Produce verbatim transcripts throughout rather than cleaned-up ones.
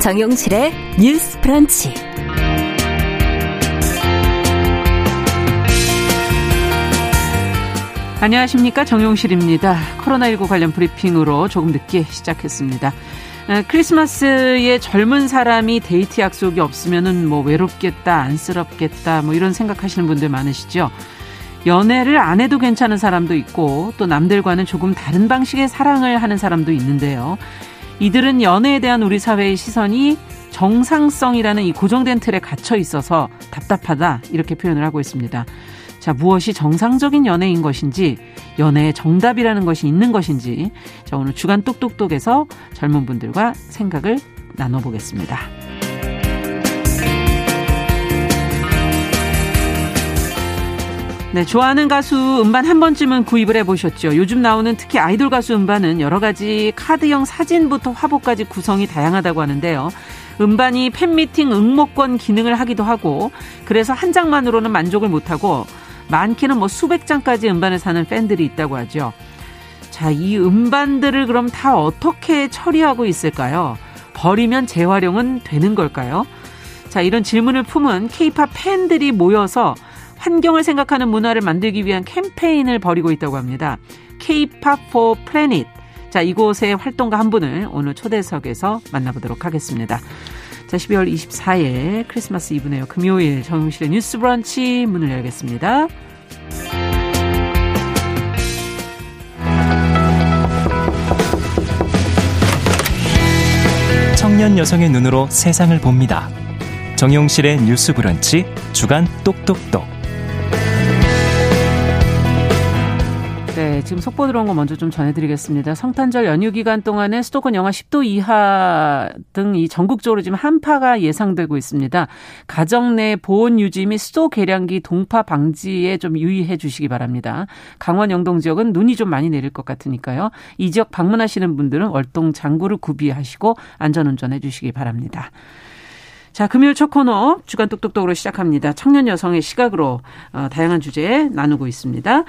정용실의 뉴스 브런치. 안녕하십니까, 정용실입니다. 코로나십구 관련 브리핑으로 조금 늦게 시작했습니다. 크리스마스에 젊은 사람이 데이트 약속이 없으면은 뭐 외롭겠다, 안쓰럽겠다, 뭐 이런 생각하시는 분들 많으시죠. 연애를 안 해도 괜찮은 사람도 있고 또 남들과는 조금 다른 방식의 사랑을 하는 사람도 있는데요. 이들은 연애에 대한 우리 사회의 시선이 정상성이라는 이 고정된 틀에 갇혀 있어서 답답하다, 이렇게 표현을 하고 있습니다. 자, 무엇이 정상적인 연애인 것인지, 연애의 정답이라는 것이 있는 것인지, 자, 오늘 주간 똑똑똑에서 젊은 분들과 생각을 나눠보겠습니다. 네, 좋아하는 가수 음반 한 번쯤은 구입을 해보셨죠. 요즘 나오는 특히 아이돌 가수 음반은 여러 가지 카드형 사진부터 화보까지 구성이 다양하다고 하는데요. 음반이 팬미팅 응모권 기능을 하기도 하고, 그래서 한 장만으로는 만족을 못하고 많게는 뭐 수백 장까지 음반을 사는 팬들이 있다고 하죠. 자, 이 음반들을 그럼 다 어떻게 처리하고 있을까요? 버리면 재활용은 되는 걸까요? 자, 이런 질문을 품은 K-팝 팬들이 모여서 환경을 생각하는 문화를 만들기 위한 캠페인을 벌이고 있다고 합니다. 케이팝 포 플래닛. 자, 이곳의 활동가 한 분을 오늘 초대석에서 만나보도록 하겠습니다. 자, 십이월 이십사일 크리스마스 이브네요. 금요일 정용실의 뉴스 브런치 문을 열겠습니다. 청년 여성의 눈으로 세상을 봅니다. 정용실의 뉴스 브런치 주간 똑똑똑. 네, 지금 속보 들어온 거 먼저 좀 전해드리겠습니다. 성탄절 연휴 기간 동안에 수도권 영하 십도 이하 등 이 전국적으로 지금 한파가 예상되고 있습니다. 가정 내 보온 유지 및 수도 계량기 동파 방지에 좀 유의해 주시기 바랍니다. 강원 영동 지역은 눈이 좀 많이 내릴 것 같으니까요. 이 지역 방문하시는 분들은 월동 장구를 구비하시고 안전운전해 주시기 바랍니다. 자, 금요일 첫 코너 주간 똑똑똑으로 시작합니다. 청년 여성의 시각으로 어, 다양한 주제 나누고 있습니다.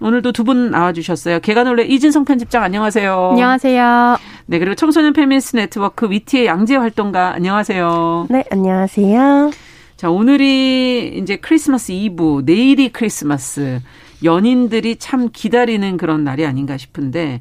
오늘도 두 분 나와주셨어요. 개가 놀래 이진성 편집장, 안녕하세요. 안녕하세요. 네, 그리고 청소년 페미니스트 네트워크 위티의 양재활동가, 안녕하세요. 네, 안녕하세요. 자, 오늘이 이제 크리스마스 이브, 내일이 크리스마스, 연인들이 참 기다리는 그런 날이 아닌가 싶은데,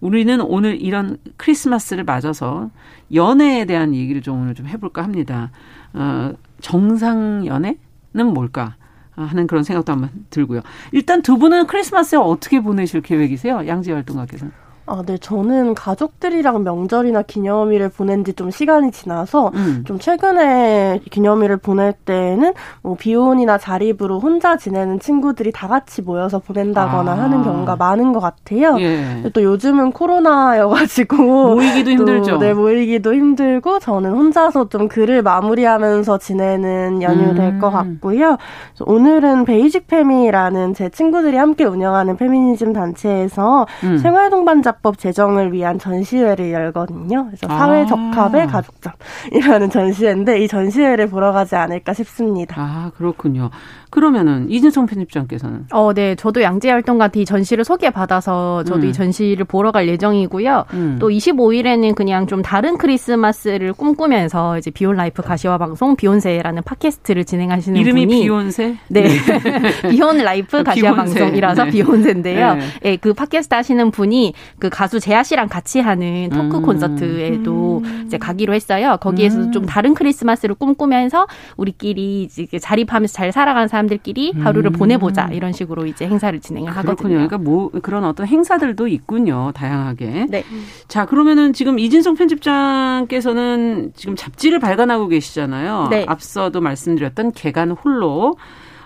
우리는 오늘 이런 크리스마스를 맞아서 연애에 대한 얘기를 좀 오늘 좀 해볼까 합니다. 어, 정상 연애는 뭘까 하는 그런 생각도 한번 들고요. 일단 두 분은 크리스마스에 어떻게 보내실 계획이세요? 양지 활동가께서는. 아, 네. 저는 가족들이랑 명절이나 기념일을 보낸 지 좀 시간이 지나서 음. 좀 최근에 기념일을 보낼 때는 뭐 비혼이나 자립으로 혼자 지내는 친구들이 다 같이 모여서 보낸다거나 아. 하는 경우가 많은 것 같아요. 예. 또 요즘은 코로나여가지고 모이기도 힘들죠. 네, 모이기도 힘들고 저는 혼자서 좀 글을 마무리하면서 지내는 연휴 음. 될 것 같고요. 오늘은 베이직 페미라는 제 친구들이 함께 운영하는 페미니즘 단체에서 음. 생활동반자 법 제정을 위한 전시회를 열거든요. 그래서 아. 사회적합의 가족점이라는 전시회인데 이 전시회를 보러 가지 않을까 싶습니다. 아, 그렇군요. 그러면은 이진성 편집장께서는? 어, 네, 저도 양재활동가 이 전시를 소개받아서 저도 음. 이 전시를 보러 갈 예정이고요. 음. 또 이십오일에는 그냥 좀 다른 크리스마스를 꿈꾸면서 이제 비혼라이프 가시화 방송 비혼세라는 팟캐스트를 진행하시는 이름이 분이, 이름이 비혼세? 네, 네. 비혼라이프 가시화 비혼세. 방송이라서 네. 비혼세인데요. 네. 네, 그 팟캐스트 하시는 분이 그 가수 재하 씨랑 같이 하는 토크 음. 콘서트에도 음. 이제 가기로 했어요. 거기에서도 음. 좀 다른 크리스마스를 꿈꾸면서 우리끼리 이제 자립하면서 잘 살아가는 사람들끼리 하루를 음. 보내보자, 이런 식으로 이제 행사를 진행을 하거든요. 그렇군요. 그러니까 뭐 그런 어떤 행사들도 있군요. 다양하게. 네. 자, 그러면은 지금 이진성 편집장께서는 지금 잡지를 발간하고 계시잖아요. 네. 앞서도 말씀드렸던 개간 홀로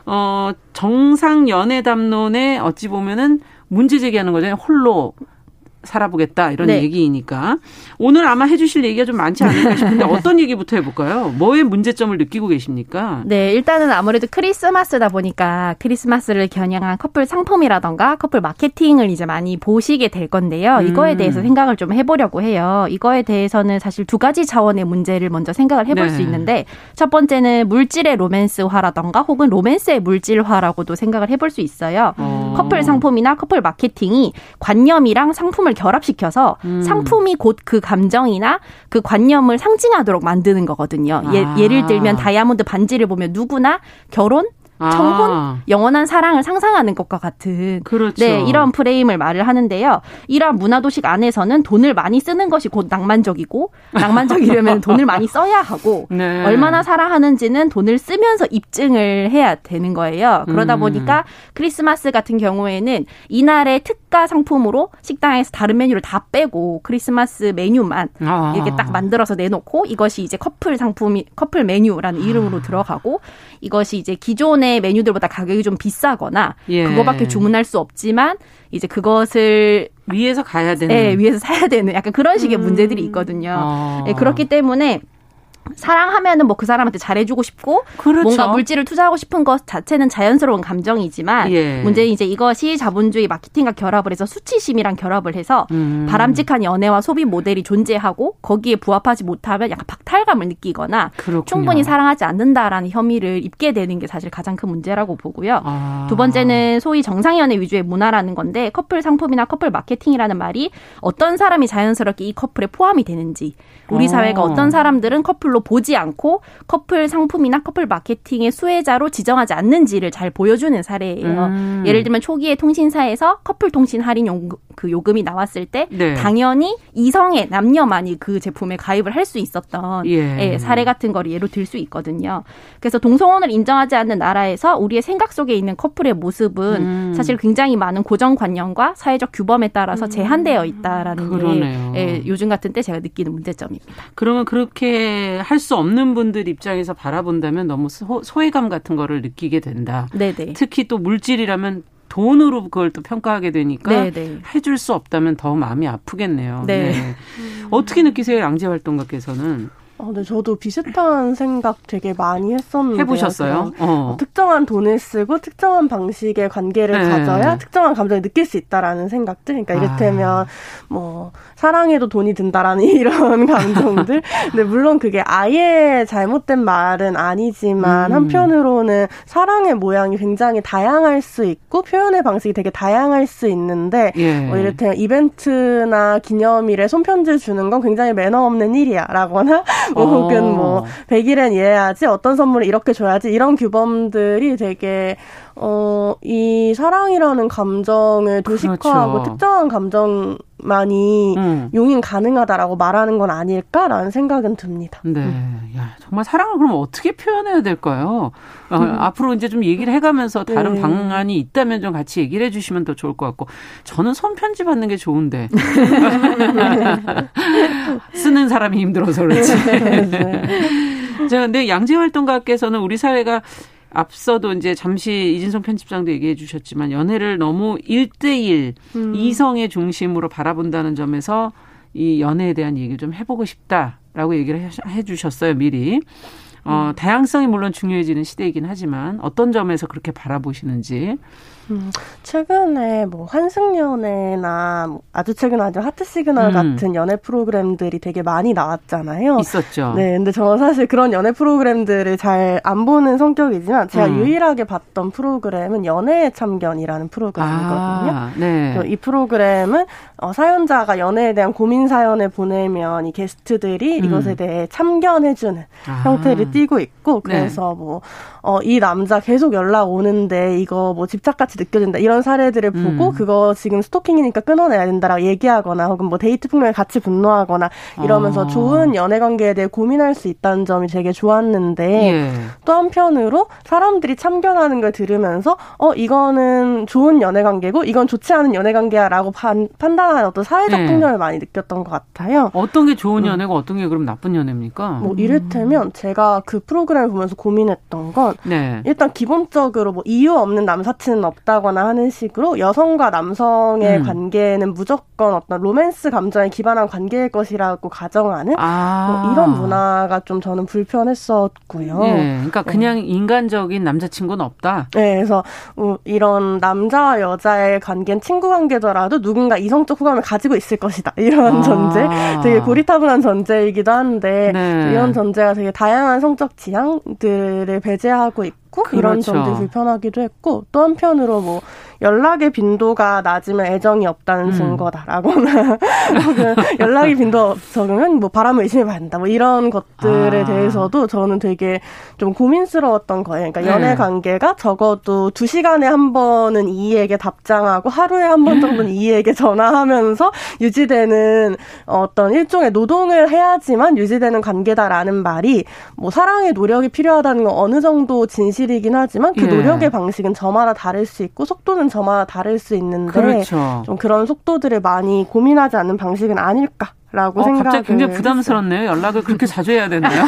어, 정상 연애 담론에 어찌 보면은 문제 제기하는 거잖아요. 홀로 살아보겠다, 이런 네. 얘기이니까 오늘 아마 해주실 얘기가 좀 많지 않을까 싶은데 어떤 얘기부터 해볼까요? 뭐의 문제점을 느끼고 계십니까? 네, 일단은 아무래도 크리스마스다 보니까 크리스마스를 겨냥한 커플 상품이라던가 커플 마케팅을 이제 많이 보시게 될 건데요. 음. 이거에 대해서 생각을 좀 해보려고 해요. 이거에 대해서는 사실 두 가지 차원의 문제를 먼저 생각을 해볼 네. 수 있는데, 첫 번째는 물질의 로맨스화라던가 혹은 로맨스의 물질화라고도 생각을 해볼 수 있어요. 음. 커플 상품이나 커플 마케팅이 관념이랑 상품을 결합시켜서 음. 상품이 곧 그 감정이나 그 관념을 상징하도록 만드는 거거든요. 예, 아. 예를 들면 다이아몬드 반지를 보면 누구나 결혼, 청혼, 아. 영원한 사랑을 상상하는 것과 같은 그렇죠. 네, 이런 프레임을 말을 하는데요. 이러한 문화도식 안에서는 돈을 많이 쓰는 것이 곧 낭만적이고 낭만적이려면 돈을 많이 써야 하고 네. 얼마나 사랑하는지는 돈을 쓰면서 입증을 해야 되는 거예요. 그러다 음. 보니까 크리스마스 같은 경우에는 이날의 특가 상품으로 식당에서 다른 메뉴를 다 빼고 크리스마스 메뉴만 아. 이렇게 딱 만들어서 내놓고 이것이 이제 커플 상품이 커플 메뉴라는 이름으로 아. 들어가고 이것이 이제 기존의 메뉴들보다 가격이 좀 비싸거나 예. 그거밖에 주문할 수 없지만 이제 그것을 위에서 가야 되는 네, 위에서 사야 되는 약간 그런 식의 음. 문제들이 있거든요. 어. 네, 그렇기 때문에 사랑하면은 뭐 그 사람한테 잘해주고 싶고 그렇죠. 뭔가 물질을 투자하고 싶은 것 자체는 자연스러운 감정이지만 예. 문제는 이제 이것이 자본주의 마케팅과 결합을 해서 수치심이랑 결합을 해서 음. 바람직한 연애와 소비 모델이 존재하고 거기에 부합하지 못하면 약간 박탈감을 느끼거나 그렇군요. 충분히 사랑하지 않는다라는 혐의를 입게 되는 게 사실 가장 큰 문제라고 보고요. 아. 두 번째는 소위 정상연애 위주의 문화라는 건데 커플 상품이나 커플 마케팅이라는 말이 어떤 사람이 자연스럽게 이 커플에 포함이 되는지 우리 오. 사회가 어떤 사람들은 커플로 보지 않고 커플 상품이나 커플 마케팅의 수혜자로 지정하지 않는지를 잘 보여주는 사례예요. 음. 예를 들면 초기에 통신사에서 커플 통신 할인 요금, 그 요금이 나왔을 때 네. 당연히 이성의 남녀만이 그 제품에 가입을 할 수 있었던 예. 예, 사례 같은 걸 예로 들 수 있거든요. 그래서 동성혼을 인정하지 않는 나라에서 우리의 생각 속에 있는 커플의 모습은 음. 사실 굉장히 많은 고정관념과 사회적 규범에 따라서 제한되어 있다라는 게 예, 요즘 같은 때 제가 느끼는 문제점입니다. 그러면 그렇게 할 수 없는 분들 입장에서 바라본다면 너무 소, 소외감 같은 거를 느끼게 된다. 네네. 특히 또 물질이라면 돈으로 그걸 또 평가하게 되니까 네네. 해줄 수 없다면 더 마음이 아프겠네요. 네. 네. 어떻게 느끼세요, 양재활동가께서는? 어, 네, 저도 비슷한 생각 되게 많이 했었는데 해보셨어요? 어. 특정한 돈을 쓰고 특정한 방식의 관계를 네. 가져야 특정한 감정을 느낄 수 있다라는 생각들 그러니까 이를테면 아. 뭐 사랑해도 돈이 든다라는 이런 감정들 근데 물론 그게 아예 잘못된 말은 아니지만 음. 한편으로는 사랑의 모양이 굉장히 다양할 수 있고 표현의 방식이 되게 다양할 수 있는데 예. 뭐 이를테면 이벤트나 기념일에 손편지를 주는 건 굉장히 매너 없는 일이야 라거나 뭐 혹은 뭐 백 일엔 이래야지 어떤 선물을 이렇게 줘야지 이런 규범들이 되게 어, 이 사랑이라는 감정을 도식화하고 그렇죠. 특정한 감정만이 음. 용인 가능하다라고 말하는 건 아닐까라는 생각은 듭니다. 네, 음. 야, 정말 사랑을 그럼 어떻게 표현해야 될까요? 어, 음. 앞으로 이제 좀 얘기를 해가면서 다른 네. 방안이 있다면 좀 같이 얘기를 해주시면 더 좋을 것 같고 저는 손편지 받는 게 좋은데 쓰는 사람이 힘들어서 그렇지. 네. 자, 근데 양재활동가께서는 우리 사회가 앞서도 이제 잠시 이진성 편집장도 얘기해 주셨지만 연애를 너무 일 대일 음. 이성의 중심으로 바라본다는 점에서 이 연애에 대한 얘기를 좀 해보고 싶다라고 얘기를 해 주셨어요, 미리. 어, 음. 다양성이 물론 중요해지는 시대이긴 하지만 어떤 점에서 그렇게 바라보시는지. 음, 최근에 뭐 환승연애나 아주 최근 아주 하트시그널 음. 같은 연애 프로그램들이 되게 많이 나왔잖아요. 있었죠. 네, 근데 저는 사실 그런 연애 프로그램들을 잘 안 보는 성격이지만 제가 음. 유일하게 봤던 프로그램은 연애의 참견이라는 프로그램이거든요. 아, 네. 이 프로그램은 어, 사연자가 연애에 대한 고민 사연을 보내면 이 게스트들이 음. 이것에 대해 참견해주는 아. 형태를 띄고 있고 그래서 네. 뭐 어, 이 남자 계속 연락 오는데 이거 뭐 집착같이 느껴진다 이런 사례들을 보고 음. 그거 지금 스토킹이니까 끊어내야 된다라고 얘기하거나 혹은 뭐 데이트 폭력에 같이 분노하거나 이러면서 어. 좋은 연애 관계에 대해 고민할 수 있다는 점이 되게 좋았는데 예. 또 한편으로 사람들이 참견하는 걸 들으면서 어 이거는 좋은 연애 관계고 이건 좋지 않은 연애 관계야라고 판, 판단하는 어떤 사회적 예. 풍경을 많이 느꼈던 것 같아요. 어떤 게 좋은 연애고 음. 어떤 게 그럼 나쁜 연애입니까? 뭐 이를테면 제가 그 프로그램을 보면서 고민했던 건 네. 일단 기본적으로 뭐 이유 없는 남사친은 없다거나 하는 식으로 여성과 남성의 음. 관계는 무조건 어떤 로맨스 감정에 기반한 관계일 것이라고 가정하는 아. 뭐 이런 문화가 좀 저는 불편했었고요. 네. 그러니까 그냥 음. 인간적인 남자친구는 없다. 네, 그래서 이런 남자와 여자의 관계는 친구 관계더라도 누군가 이성적 호감을 가지고 있을 것이다. 이런 아. 전제, 되게 고리타분한 전제이기도 한데 네. 이런 전제가 되게 다양한 성적 지향들을 배제하고 있고 그렇고 그런 그렇죠. 점들이 불편하기도 했고 또 한편으로 뭐 연락의 빈도가 낮으면 애정이 없다는 음. 증거다라거나 연락의 빈도가 적으면 뭐 바람을 의심해봐야 된다 뭐 이런 것들에 아. 대해서도 저는 되게 좀 고민스러웠던 거예요. 그러니까 연애 네. 관계가 적어도 두 시간에 한 번은 이에게 답장하고 하루에 한 번 정도는 이에게 전화하면서 유지되는 어떤 일종의 노동을 해야지만 유지되는 관계다라는 말이 뭐 사랑의 노력이 필요하다는 건 어느 정도 진실이긴 하지만 그 네. 노력의 방식은 저마다 다를 수 있고 속도는 저마다 다를 수 있는데 그렇죠. 좀 그런 속도들을 많이 고민하지 않는 방식은 아닐까라고 어, 생각을 갑자기 굉장히 부담스럽네요. 했어요. 연락을 그렇게 자주 해야 되나요?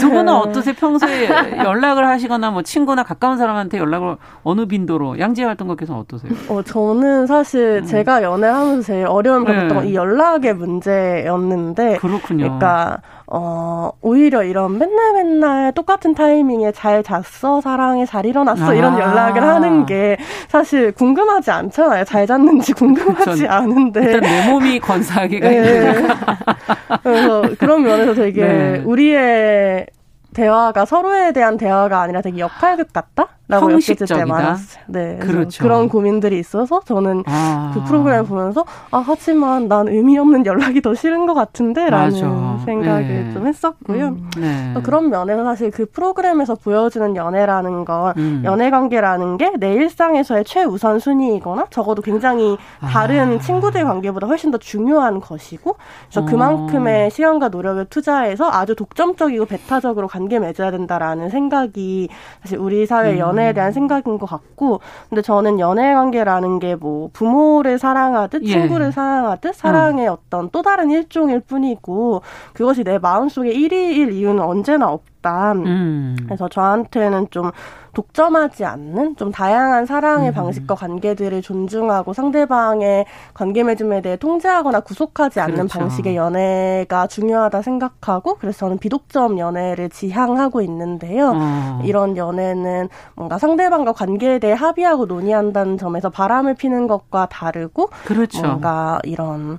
두 분은 어떠세요? 평소에 연락을 하시거나 뭐 친구나 가까운 사람한테 연락을 어느 빈도로? 양재활동가께서는 어떠세요? 어, 저는 사실 음. 제가 연애하면서 제일 어려움을 겪었던 네. 건 이 연락의 문제였는데 그렇군요. 그러니까 어, 오히려 이런 맨날 맨날 똑같은 타이밍에 잘 잤어, 사랑해, 잘 일어났어, 아. 이런 연락을 하는 게 사실 궁금하지 않잖아요. 잘 잤는지 궁금하지 않은데. 일단 내 몸이 건사하기가 힘드니까. 네. 그래서 그런 면에서 되게 네. 우리의 대화가 서로에 대한 대화가 아니라 되게 역할극 같다라고 느껴질 때 많았어요. 네, 그렇죠. 그런 고민들이 있어서 저는 아. 그 프로그램 보면서 아 하지만 난 의미 없는 연락이 더 싫은 것 같은데라는 맞아. 생각을 네. 좀 했었고요. 음. 네. 또 그런 면에서 사실 그 프로그램에서 보여주는 연애라는 건 음. 연애 관계라는 게 내 일상에서의 최우선 순위이거나 적어도 굉장히 다른 아. 친구들 관계보다 훨씬 더 중요한 것이고 그래서 어. 그만큼의 시간과 노력을 투자해서 아주 독점적이고 배타적으로 관계 맺어야 된다라는 생각이 사실 우리 사회 연애에 대한 음. 생각인 것 같고 근데 저는 연애 관계라는 게 뭐 부모를 사랑하듯 예. 친구를 사랑하듯 사랑의 음. 어떤 또 다른 일종일 뿐이고 그것이 내 마음속에 일 위일 이유는 언제나 없다. 음. 그래서 저한테는 좀 독점하지 않는 좀 다양한 사랑의 음. 방식과 관계들을 존중하고 상대방의 관계 맺음에 대해 통제하거나 구속하지 않는 그렇죠. 방식의 연애가 중요하다 생각하고 그래서 저는 비독점 연애를 지향하고 있는데요. 어. 이런 연애는 뭔가 상대방과 관계에 대해 합의하고 논의한다는 점에서 바람을 피는 것과 다르고 그렇죠. 뭔가 이런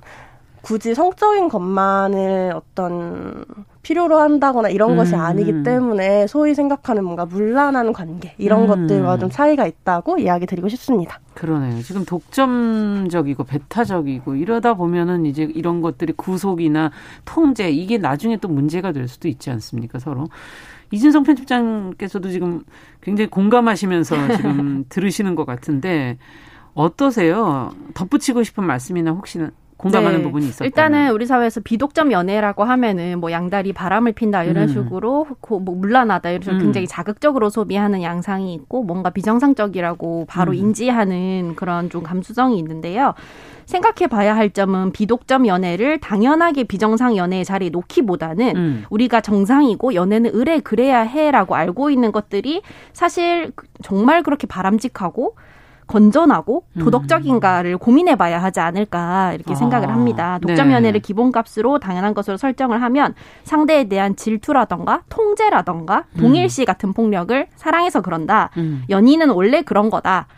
굳이 성적인 것만을 어떤 필요로 한다거나 이런 음. 것이 아니기 때문에 소위 생각하는 뭔가 문란한 관계 이런 음. 것들과 좀 차이가 있다고 이야기 드리고 싶습니다. 그러네요. 지금 독점적이고 배타적이고 이러다 보면은 이제 이런 것들이 구속이나 통제 이게 나중에 또 문제가 될 수도 있지 않습니까? 서로. 이진성 편집장께서도 지금 굉장히 공감하시면서 지금 들으시는 것 같은데 어떠세요? 덧붙이고 싶은 말씀이나 혹시나 공감하는 네. 부분이 있었고 일단은 우리 사회에서 비독점 연애라고 하면은 뭐 양다리 바람을 핀다 이런 음. 식으로 고, 뭐 물란하다 이런 식으로 음. 굉장히 자극적으로 소비하는 양상이 있고 뭔가 비정상적이라고 바로 음. 인지하는 그런 좀 감수성이 있는데요. 생각해봐야 할 점은 비독점 연애를 당연하게 비정상 연애의 자리에 놓기보다는 음. 우리가 정상이고 연애는 의뢰 그래야 해라고 알고 있는 것들이 사실 정말 그렇게 바람직하고 건전하고 도덕적인가를 음. 고민해봐야 하지 않을까 이렇게 아, 생각을 합니다. 독점 네. 연애를 기본값으로 당연한 것으로 설정을 하면 상대에 대한 질투라던가 통제라던가 음. 동일시 같은 폭력을 사랑해서 그런다. 음. 연인은 원래 그런 거다.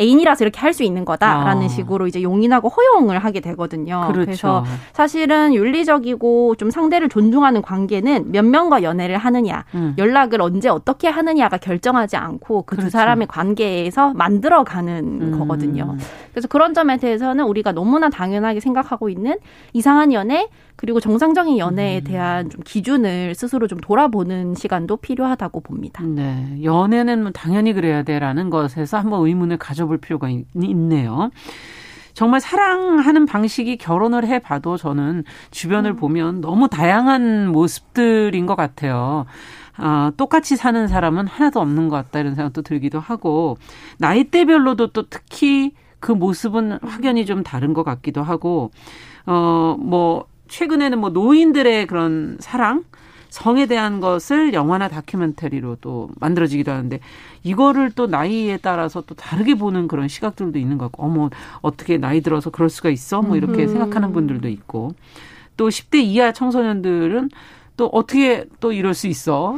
애인이라서 이렇게 할 수 있는 거다라는 아. 식으로 이제 용인하고 허용을 하게 되거든요. 그렇죠. 그래서 사실은 윤리적이고 좀 상대를 존중하는 관계는 몇 명과 연애를 하느냐, 음. 연락을 언제 어떻게 하느냐가 결정하지 않고 그 두 그렇죠. 사람의 관계에서 만들어가는 음. 거거든요. 그래서 그런 점에 대해서는 우리가 너무나 당연하게 생각하고 있는 이상한 연애 그리고 정상적인 연애에 음. 대한 좀 기준을 스스로 좀 돌아보는 시간도 필요하다고 봅니다. 네, 연애는 뭐 당연히 그래야 돼라는 것에서 한번 의문을 가져볼 필요가 있, 있네요. 정말 사랑하는 방식이 결혼을 해봐도 저는 주변을 음. 보면 너무 다양한 모습들인 것 같아요. 아, 똑같이 사는 사람은 하나도 없는 것 같다 이런 생각도 들기도 하고 나이대별로도 또 특히 그 모습은 확연히 좀 다른 것 같기도 하고 어, 뭐 최근에는 뭐 노인들의 그런 사랑, 성에 대한 것을 영화나 다큐멘터리로 또 만들어지기도 하는데 이거를 또 나이에 따라서 또 다르게 보는 그런 시각들도 있는 것 같고 어머 어떻게 나이 들어서 그럴 수가 있어? 뭐 이렇게 음. 생각하는 분들도 있고 또 십 대 이하 청소년들은 또 어떻게 또 이럴 수 있어?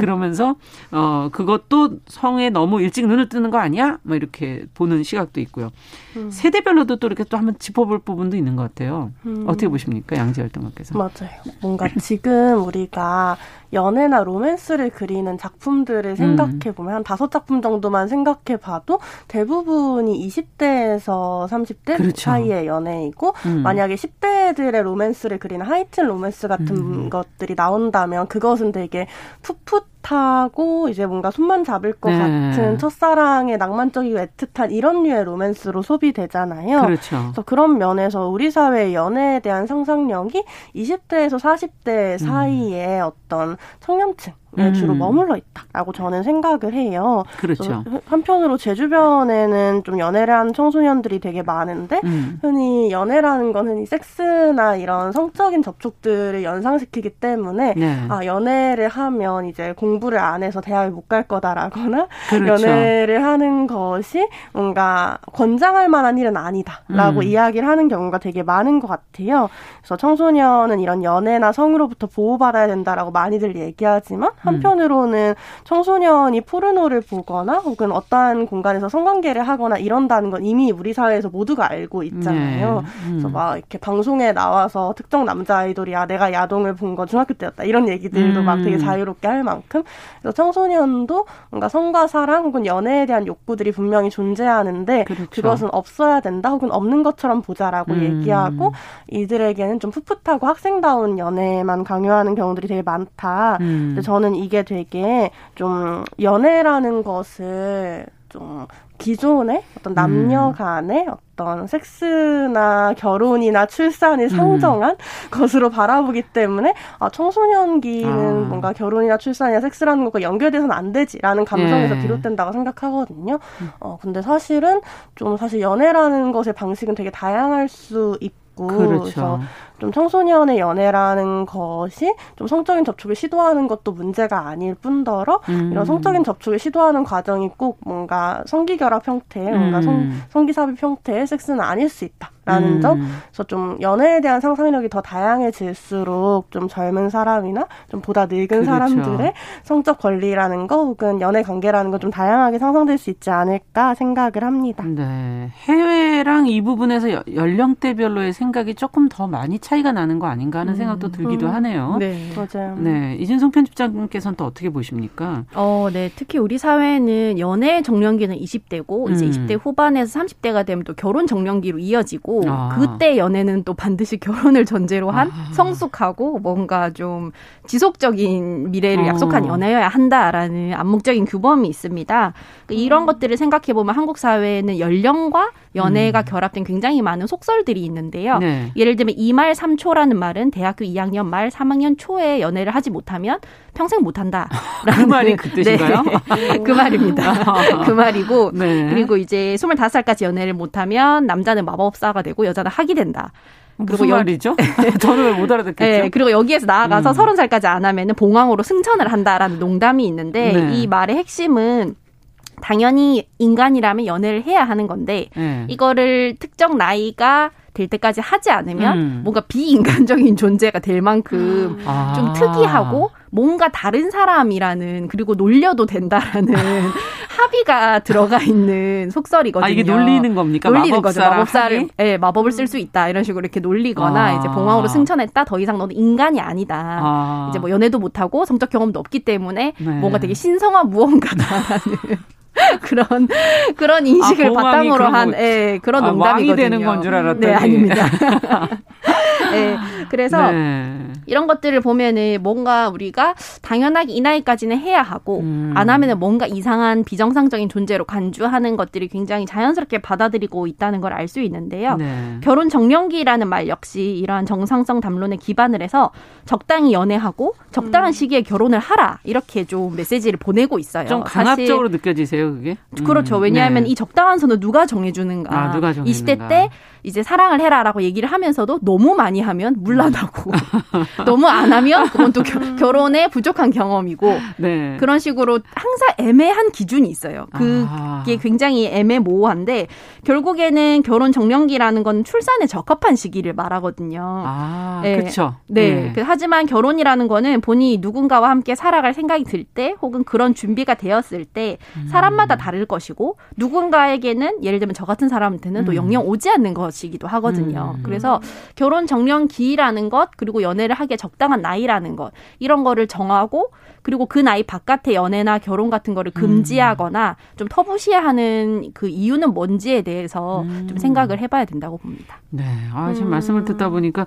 그러면서 어 그것도 성에 너무 일찍 눈을 뜨는 거 아니야? 뭐 이렇게 보는 시각도 있고요. 음. 세대별로도 또 이렇게 또 한번 짚어볼 부분도 있는 것 같아요. 음. 어떻게 보십니까? 양재활동가께서. 맞아요. 뭔가 지금 우리가 연애나 로맨스를 그리는 작품들을 생각해보면 음. 한 다섯 작품 정도만 생각해봐도 대부분이 이십 대에서 삼십 대 그렇죠. 사이의 연애이고 음. 만약에 십 대들의 로맨스를 그리는 하이틴 로맨스 같은 음. 것들이 나온다면 그것은 되게 풋풋 하고 이제 뭔가 손만 잡을 것 네. 같은 첫사랑의 낭만적이고 애틋한 이런 류의 로맨스로 소비되잖아요. 그렇죠. 그래서 그런 면에서 우리 사회의 연애에 대한 상상력이 이십 대에서 사십 대 사이의 음. 어떤 청년층 음. 주로 머물러 있다라고 저는 생각을 해요. 그렇죠. 한편으로 제 주변에는 좀 연애를 하는 청소년들이 되게 많은데 음. 흔히 연애라는 건 흔히 섹스나 이런 성적인 접촉들을 연상시키기 때문에 네. 아 연애를 하면 이제 공부를 안 해서 대학에 못 갈 거다라거나 그렇죠. 연애를 하는 것이 뭔가 권장할 만한 일은 아니다라고 음. 이야기를 하는 경우가 되게 많은 것 같아요. 그래서 청소년은 이런 연애나 성으로부터 보호받아야 된다라고 많이들 얘기하지만 한편으로는 청소년이 포르노를 보거나 혹은 어떠한 공간에서 성관계를 하거나 이런다는 건 이미 우리 사회에서 모두가 알고 있잖아요. 네. 음. 그래서 막 이렇게 방송에 나와서 특정 남자 아이돌이야 내가 야동을 본 거 중학교 때였다 이런 얘기들도 음. 막 되게 자유롭게 할 만큼 그래서 청소년도 뭔가 성과 사랑 혹은 연애에 대한 욕구들이 분명히 존재하는데 그렇죠. 그것은 없어야 된다 혹은 없는 것처럼 보자라고 음. 얘기하고 이들에게는 좀 풋풋하고 학생다운 연애만 강요하는 경우들이 되게 많다. 음. 근데 저는 이게 되게 좀 연애라는 것을 좀 기존의 어떤 남녀 간의 음. 어떤 섹스나 결혼이나 출산을 상정한 음. 것으로 바라보기 때문에 아, 청소년기는 아. 뭔가 결혼이나 출산이나 섹스라는 것과 연결돼서는 안 되지라는 감성에서 예. 비롯된다고 생각하거든요. 음. 어, 근데 사실은 좀 사실 연애라는 것의 방식은 되게 다양할 수 있고 그렇죠. 그래서 좀 청소년의 연애라는 것이 좀 성적인 접촉을 시도하는 것도 문제가 아닐 뿐더러 음. 이런 성적인 접촉을 시도하는 과정이 꼭 뭔가 성기결합 형태, 음. 뭔가 성, 성기삽입 형태의 섹스는 아닐 수 있다라는 음. 점. 그래서 좀 연애에 대한 상상력이 더 다양해질수록 좀 젊은 사람이나 좀 보다 늙은 그렇죠. 사람들의 성적 권리라는 거 혹은 연애 관계라는 거 좀 다양하게 상상될 수 있지 않을까 생각을 합니다. 네, 해외랑 이 부분에서 여, 연령대별로의 생 생각이 조금 더 많이 차이가 나는 거 아닌가 하는 음, 생각도 들기도 음. 하네요. 네, 맞아요. 네, 이진성 편집장님께서는 또 어떻게 보십니까? 어, 네, 특히 우리 사회는 연애 정년기는 이십 대고 음. 이제 이십 대 후반에서 삼십 대가 되면 또 결혼 정년기로 이어지고 아. 그때 연애는 또 반드시 결혼을 전제로 한 아. 성숙하고 뭔가 좀 지속적인 미래를 어. 약속한 연애여야 한다라는 암묵적인 규범이 있습니다. 그러니까 이런 음. 것들을 생각해 보면 한국 사회는 연령과 연애가 음. 결합된 굉장히 많은 속설들이 있는데요. 네. 예를 들면 이말 삼초라는 말은 대학교 이 학년 말 삼 학년 초에 연애를 하지 못하면 평생 못한다. 그 말이 그 뜻인가요? 네. 그 말입니다. 그 말이고 네. 그리고 이제 스물다섯 살까지 연애를 못하면 남자는 마법사가 되고 여자는 학이 된다. 무슨 그리고 말이죠? 저는 왜 못 알아듣겠죠? 네, 그리고 여기에서 나아가서 음. 서른 살까지 안 하면 봉황으로 승천을 한다라는 농담이 있는데 네. 이 말의 핵심은 당연히 인간이라면 연애를 해야 하는 건데 네. 이거를 특정 나이가 될 때까지 하지 않으면 음. 뭔가 비인간적인 존재가 될 만큼 아. 좀 특이하고 뭔가 다른 사람이라는 그리고 놀려도 된다라는 합의가 들어가 있는 속설이거든요. 아, 이게 놀리는 겁니까? 놀리는 거죠. 마법사를, 네, 마법을 쓸 수 있다 이런 식으로 이렇게 놀리거나 아. 이제 봉황으로 승천했다. 더 이상 너는 인간이 아니다. 아. 이제 뭐 연애도 못하고 성적 경험도 없기 때문에 네. 뭔가 되게 신성한 무언가다라는. 그런 그런 인식을 아, 바탕으로 한 거, 예, 그런 아, 농담이거든요. 왕이 되는 건 줄 알았더니. 네, 아닙니다. 예, 그래서 네. 이런 것들을 보면은 뭔가 우리가 당연하게 이 나이까지는 해야 하고 음. 안 하면은 뭔가 이상한 비정상적인 존재로 간주하는 것들이 굉장히 자연스럽게 받아들이고 있다는 걸 알 수 있는데요. 네. 결혼 정년기라는 말 역시 이러한 정상성 담론에 기반을 해서 적당히 연애하고 적당한 음. 시기에 결혼을 하라 이렇게 좀 메시지를 보내고 있어요. 좀 강압적으로 느껴지세요, 그게? 음. 그렇죠. 왜냐하면 네. 이 적당한 선을 누가 정해주는가. 아, 누가 정해주는가. 이십 대 때 이제 사랑을 해라라고 얘기를 하면서도 너무 많이 하면 물란하고 너무 안 하면 그건 또 결혼에 부족한 경험이고 네. 그런 식으로 항상 애매한 기준이 있어요. 그게 아. 굉장히 애매모호한데 결국에는 결혼 정년기라는 건 출산에 적합한 시기를 말하거든요. 아, 네. 그렇죠. 네. 네. 하지만 결혼이라는 거는 본인이 누군가와 함께 살아갈 생각이 들 때 혹은 그런 준비가 되었을 때 사람 사람마다 다를 것이고 누군가에게는 예를 들면 저 같은 사람한테는 음. 또 영영 오지 않는 것이기도 하거든요. 음. 그래서 결혼 정년 기이라는 것 그리고 연애를 하기에 적당한 나이라는 것 이런 거를 정하고 그리고 그 나이 바깥의 연애나 결혼 같은 거를 금지하거나 좀 터부시하는 그 이유는 뭔지에 대해서 음. 좀 생각을 해봐야 된다고 봅니다. 네, 아, 지금 음. 말씀을 듣다 보니까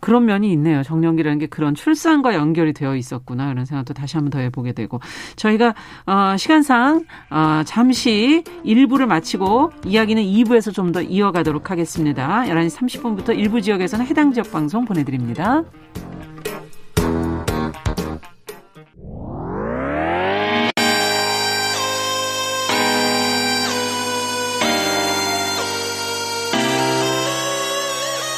그런 면이 있네요. 정년기라는 게 그런 출산과 연결이 되어 있었구나 이런 생각도 다시 한번 더 해보게 되고 저희가 어, 시간상 어, 잠시 일 부를 마치고 이야기는 이 부에서 좀 더 이어가도록 하겠습니다. 열한 시 삼십 분부터 일부 지역에서는 해당 지역 방송 보내드립니다.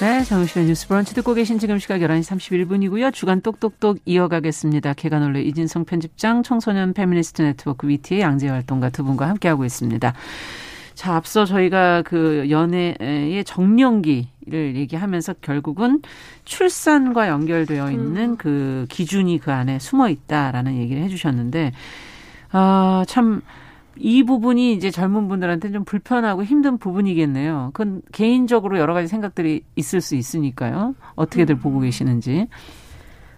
네, 정용실의 뉴스 브런치 듣고 계신 지금 시각 열한 시 삼십일 분이고요. 주간 똑똑똑 이어가겠습니다. 개가 놀래 이진성 편집장, 청소년 페미니스트 네트워크 위티의 양재활동가 두 분과 함께하고 있습니다. 자, 앞서 저희가 그 연애의 정년기를 얘기하면서 결국은 출산과 연결되어 있는 그 기준이 그 안에 숨어 있다라는 얘기를 해 주셨는데, 아, 참, 이 부분이 이제 젊은 분들한테 좀 불편하고 힘든 부분이겠네요. 그건 개인적으로 여러 가지 생각들이 있을 수 있으니까요. 어떻게들 음. 보고 계시는지.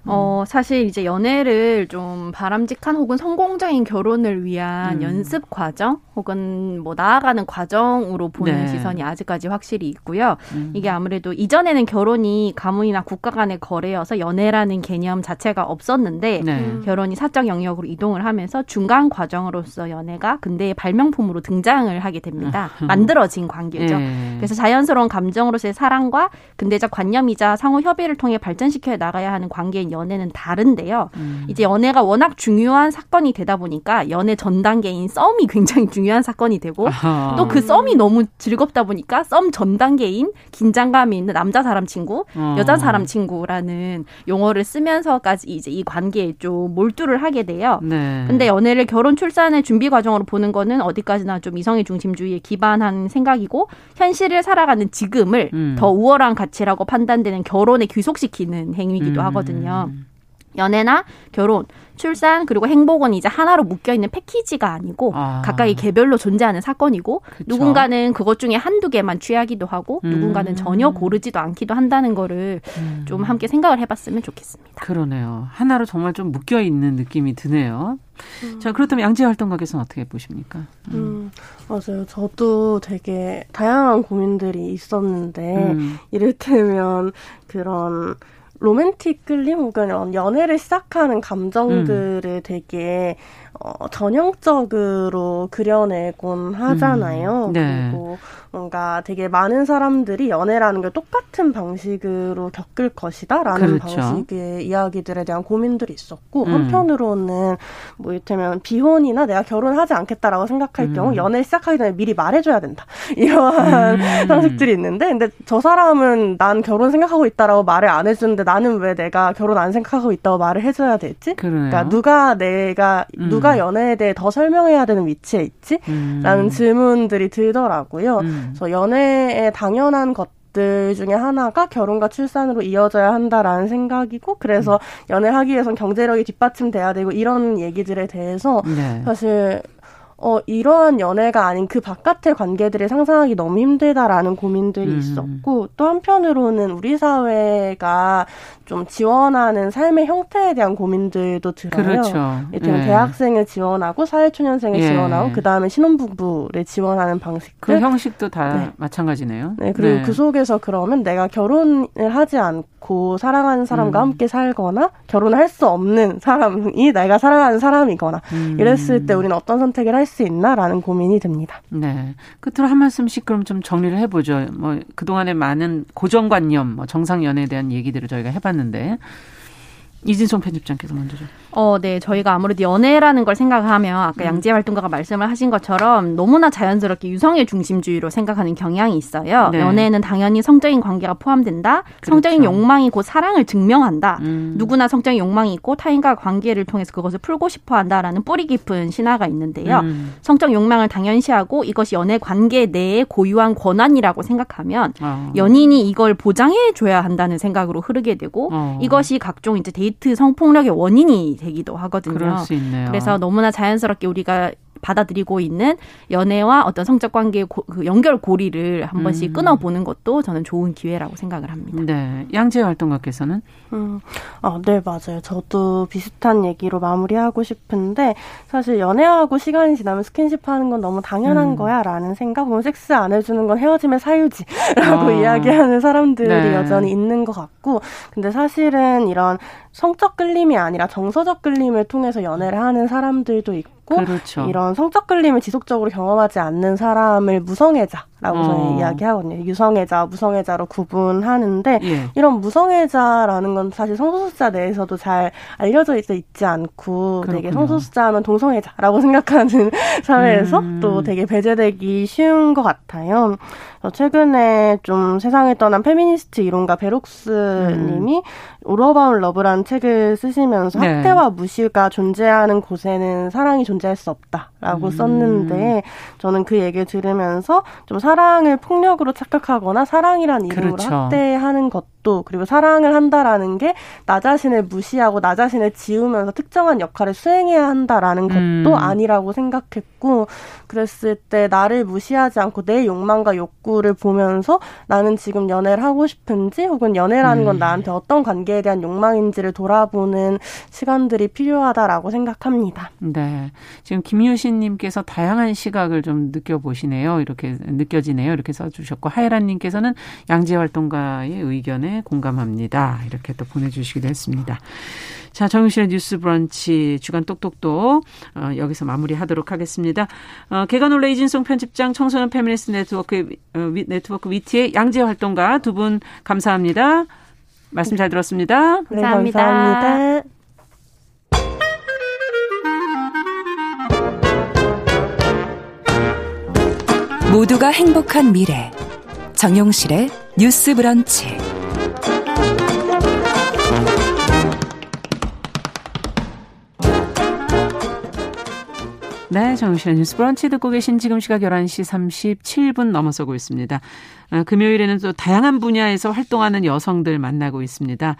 어, 사실 이제 연애를 좀 바람직한 혹은 성공적인 결혼을 위한 음. 연습 과정 혹은 뭐 나아가는 과정으로 보는 네. 시선이 아직까지 확실히 있고요. 음. 이게 아무래도 이전에는 결혼이 가문이나 국가 간의 거래여서 연애라는 개념 자체가 없었는데 네. 음. 결혼이 사적 영역으로 이동을 하면서 중간 과정으로서 연애가 근대의 발명품으로 등장을 하게 됩니다. 만들어진 관계죠. 네. 그래서 자연스러운 감정으로서의 사랑과 근대적 관념이자 상호 협의를 통해 발전시켜 나가야 하는 관계인 연애는 다른데요. 음. 이제 연애가 워낙 중요한 사건이 되다 보니까 연애 전 단계인 썸이 굉장히 중요한 사건이 되고 아. 또 그 썸이 너무 즐겁다 보니까 썸 전 단계인 긴장감이 있는 남자 사람 친구, 어. 여자 사람 친구라는 용어를 쓰면서까지 이제 이 관계에 좀 몰두를 하게 돼요. 네. 근데 연애를 결혼 출산의 준비 과정으로 보는 거는 어디까지나 좀 이성의 중심주의에 기반한 생각이고 현실을 살아가는 지금을 음. 더 우월한 가치라고 판단되는 결혼에 귀속시키는 행위이기도 음. 하거든요. 연애나 결혼, 출산 그리고 행복은 이제 하나로 묶여있는 패키지가 아니고 아. 각각의 개별로 존재하는 사건이고 그쵸. 누군가는 그것 중에 한두 개만 취하기도 하고 음. 누군가는 전혀 고르지도 않기도 한다는 거를 음. 좀 함께 생각을 해봤으면 좋겠습니다. 그러네요. 하나로 정말 좀 묶여있는 느낌이 드네요. 음. 자, 그렇다면 양재활동가께서는 어떻게 보십니까? 음. 음, 맞아요. 저도 되게 다양한 고민들이 있었는데 음. 이를테면 그런 로맨틱 끌림 혹은 연애를 시작하는 감정들을 음. 되게 어, 전형적으로 그려내곤 하잖아요. 음. 네. 그리고 뭔가 되게 많은 사람들이 연애라는 걸 똑같은 방식으로 겪을 것이다 라는 그렇죠. 방식의 이야기들에 대한 고민들이 있었고 음. 한편으로는 뭐 이를테면 비혼이나 내가 결혼하지 않겠다라고 생각할 음. 경우 연애를 시작하기 전에 미리 말해줘야 된다 이러한 음. 상식들이 있는데 근데 저 사람은 난 결혼 생각하고 있다라고 말을 안 해주는데 나는 왜 내가 결혼 안 생각하고 있다고 말을 해줘야 되지? 그러네요. 그러니까 누가 내가 음. 누가 연애에 대해 더 설명해야 되는 위치에 있지? 음. 라는 질문들이 들더라고요. 음. 그래서 연애의 당연한 것들 중에 하나가 결혼과 출산으로 이어져야 한다라는 생각이고 그래서 연애하기 위해선 경제력이 뒷받침돼야 되고 이런 얘기들에 대해서 네. 사실 어, 이러한 연애가 아닌 그 바깥의 관계들을 상상하기 너무 힘들다라는 고민들이 음. 있었고, 또 한편으로는 우리 사회가 좀 지원하는 삶의 형태에 대한 고민들도 들어요. 그렇죠. 일단 예. 대학생을 지원하고 사회초년생을 예. 지원하고 그 다음에 신혼부부를 지원하는 방식들. 그 형식도 다 네. 마찬가지네요. 네, 그리고 네. 그 속에서 그러면 내가 결혼을 하지 않고 사랑하는 사람과 음. 함께 살거나 결혼할 수 없는 사람이 내가 사랑하는 사람이거나 음. 이랬을 때 우리는 어떤 선택을 할 수 있나라는 고민이 듭니다. 네, 끝으로 한 말씀씩 그럼 좀 정리를 해보죠. 뭐 그동안의 많은 고정관념, 뭐 정상연애에 대한 얘기들을 저희가 해봤는데 는데 이진성 편집장께서 먼저죠. 어, 네. 저희가 아무래도 연애라는 걸 생각하면 아까 음. 양재활동가가 말씀을 하신 것처럼 너무나 자연스럽게 유성의 중심주의로 생각하는 경향이 있어요. 네. 연애에는 당연히 성적인 관계가 포함된다. 그렇죠. 성적인 욕망이 곧 사랑을 증명한다. 음. 누구나 성적인 욕망이 있고 타인과 관계를 통해서 그것을 풀고 싶어한다라는 뿌리 깊은 신화가 있는데요. 음. 성적 욕망을 당연시하고 이것이 연애 관계 내의 고유한 권한이라고 생각하면 어. 연인이 이걸 보장해줘야 한다는 생각으로 흐르게 되고 어. 이것이 각종 이제 데이트 데이트 성폭력의 원인이 되기도 하거든요. 그럴 수 있네요. 그래서 너무나 자연스럽게 우리가 받아들이고 있는 연애와 어떤 성적 관계의 고, 그 연결 고리를 한 번씩 음. 끊어보는 것도 저는 좋은 기회라고 생각을 합니다. 네, 양재 활동가께서는? 음, 아, 네, 맞아요. 저도 비슷한 얘기로 마무리하고 싶은데 사실 연애하고 시간이 지나면 스킨십하는 건 너무 당연한 음. 거야 라는 생각, 오늘 섹스 안 해주는 건 헤어짐의 사유지 라고 어. 이야기하는 사람들이 네. 여전히 있는 것 같고, 근데 사실은 이런 성적 끌림이 아니라 정서적 끌림을 통해서 연애를 하는 사람들도 있고, 그렇죠. 이런 성적 끌림을 지속적으로 경험하지 않는 사람을 무성애자라고 어. 저는 이야기하거든요. 유성애자, 무성애자로 구분하는데 예. 이런 무성애자라는 건 사실 성소수자 내에서도 잘 알려져 있지 않고 그렇군요. 되게 성소수자 하면 동성애자라고 생각하는 사회에서 음. 또 되게 배제되기 쉬운 것 같아요. 최근에 좀 세상을 떠난 페미니스트 이론가 베록스 음. 님이 All About Love라는 책을 쓰시면서 네. 학대와 무시가 존재하는 곳에는 사랑이 존재할 수 없다라고 음. 썼는데, 저는 그 얘기를 들으면서 좀 사랑을 폭력으로 착각하거나 사랑이란 이름으로 그렇죠. 학대하는 것도, 그리고 사랑을 한다라는 게 나 자신을 무시하고 나 자신을 지우면서 특정한 역할을 수행해야 한다라는 것도 음. 아니라고 생각했고, 그랬을 때 나를 무시하지 않고 내 욕망과 욕구 를 보면서 나는 지금 연애를 하고 싶은지 혹은 연애라는 건 나한테 어떤 관계에 대한 욕망인지를 돌아보는 시간들이 필요하다라고 생각합니다. 네, 지금 김유신님께서 다양한 시각을 좀 느껴보시네요. 이렇게 느껴지네요. 이렇게 써주셨고, 하예란님께서는 양재활동가의 의견에 공감합니다. 이렇게 또 보내주시기도 했습니다. 자, 정용실의 뉴스 브런치 주간 똑똑똑 어, 여기서 마무리하도록 하겠습니다. 어, 개가 놀래 이진성 편집장, 청소년 페미니스트 네트워크 어, 네트워크 위티의 양재활동가 두 분 감사합니다. 말씀 잘 들었습니다. 네, 감사합니다. 감사합니다. 모두가 행복한 미래, 정용실의 뉴스 브런치. 네, 정용실의 뉴스 브런치 듣고 계신 지금 시각 열한 시 삼십칠 분 넘어서고 있습니다. 아, 금요일에는 또 다양한 분야에서 활동하는 여성들 만나고 있습니다.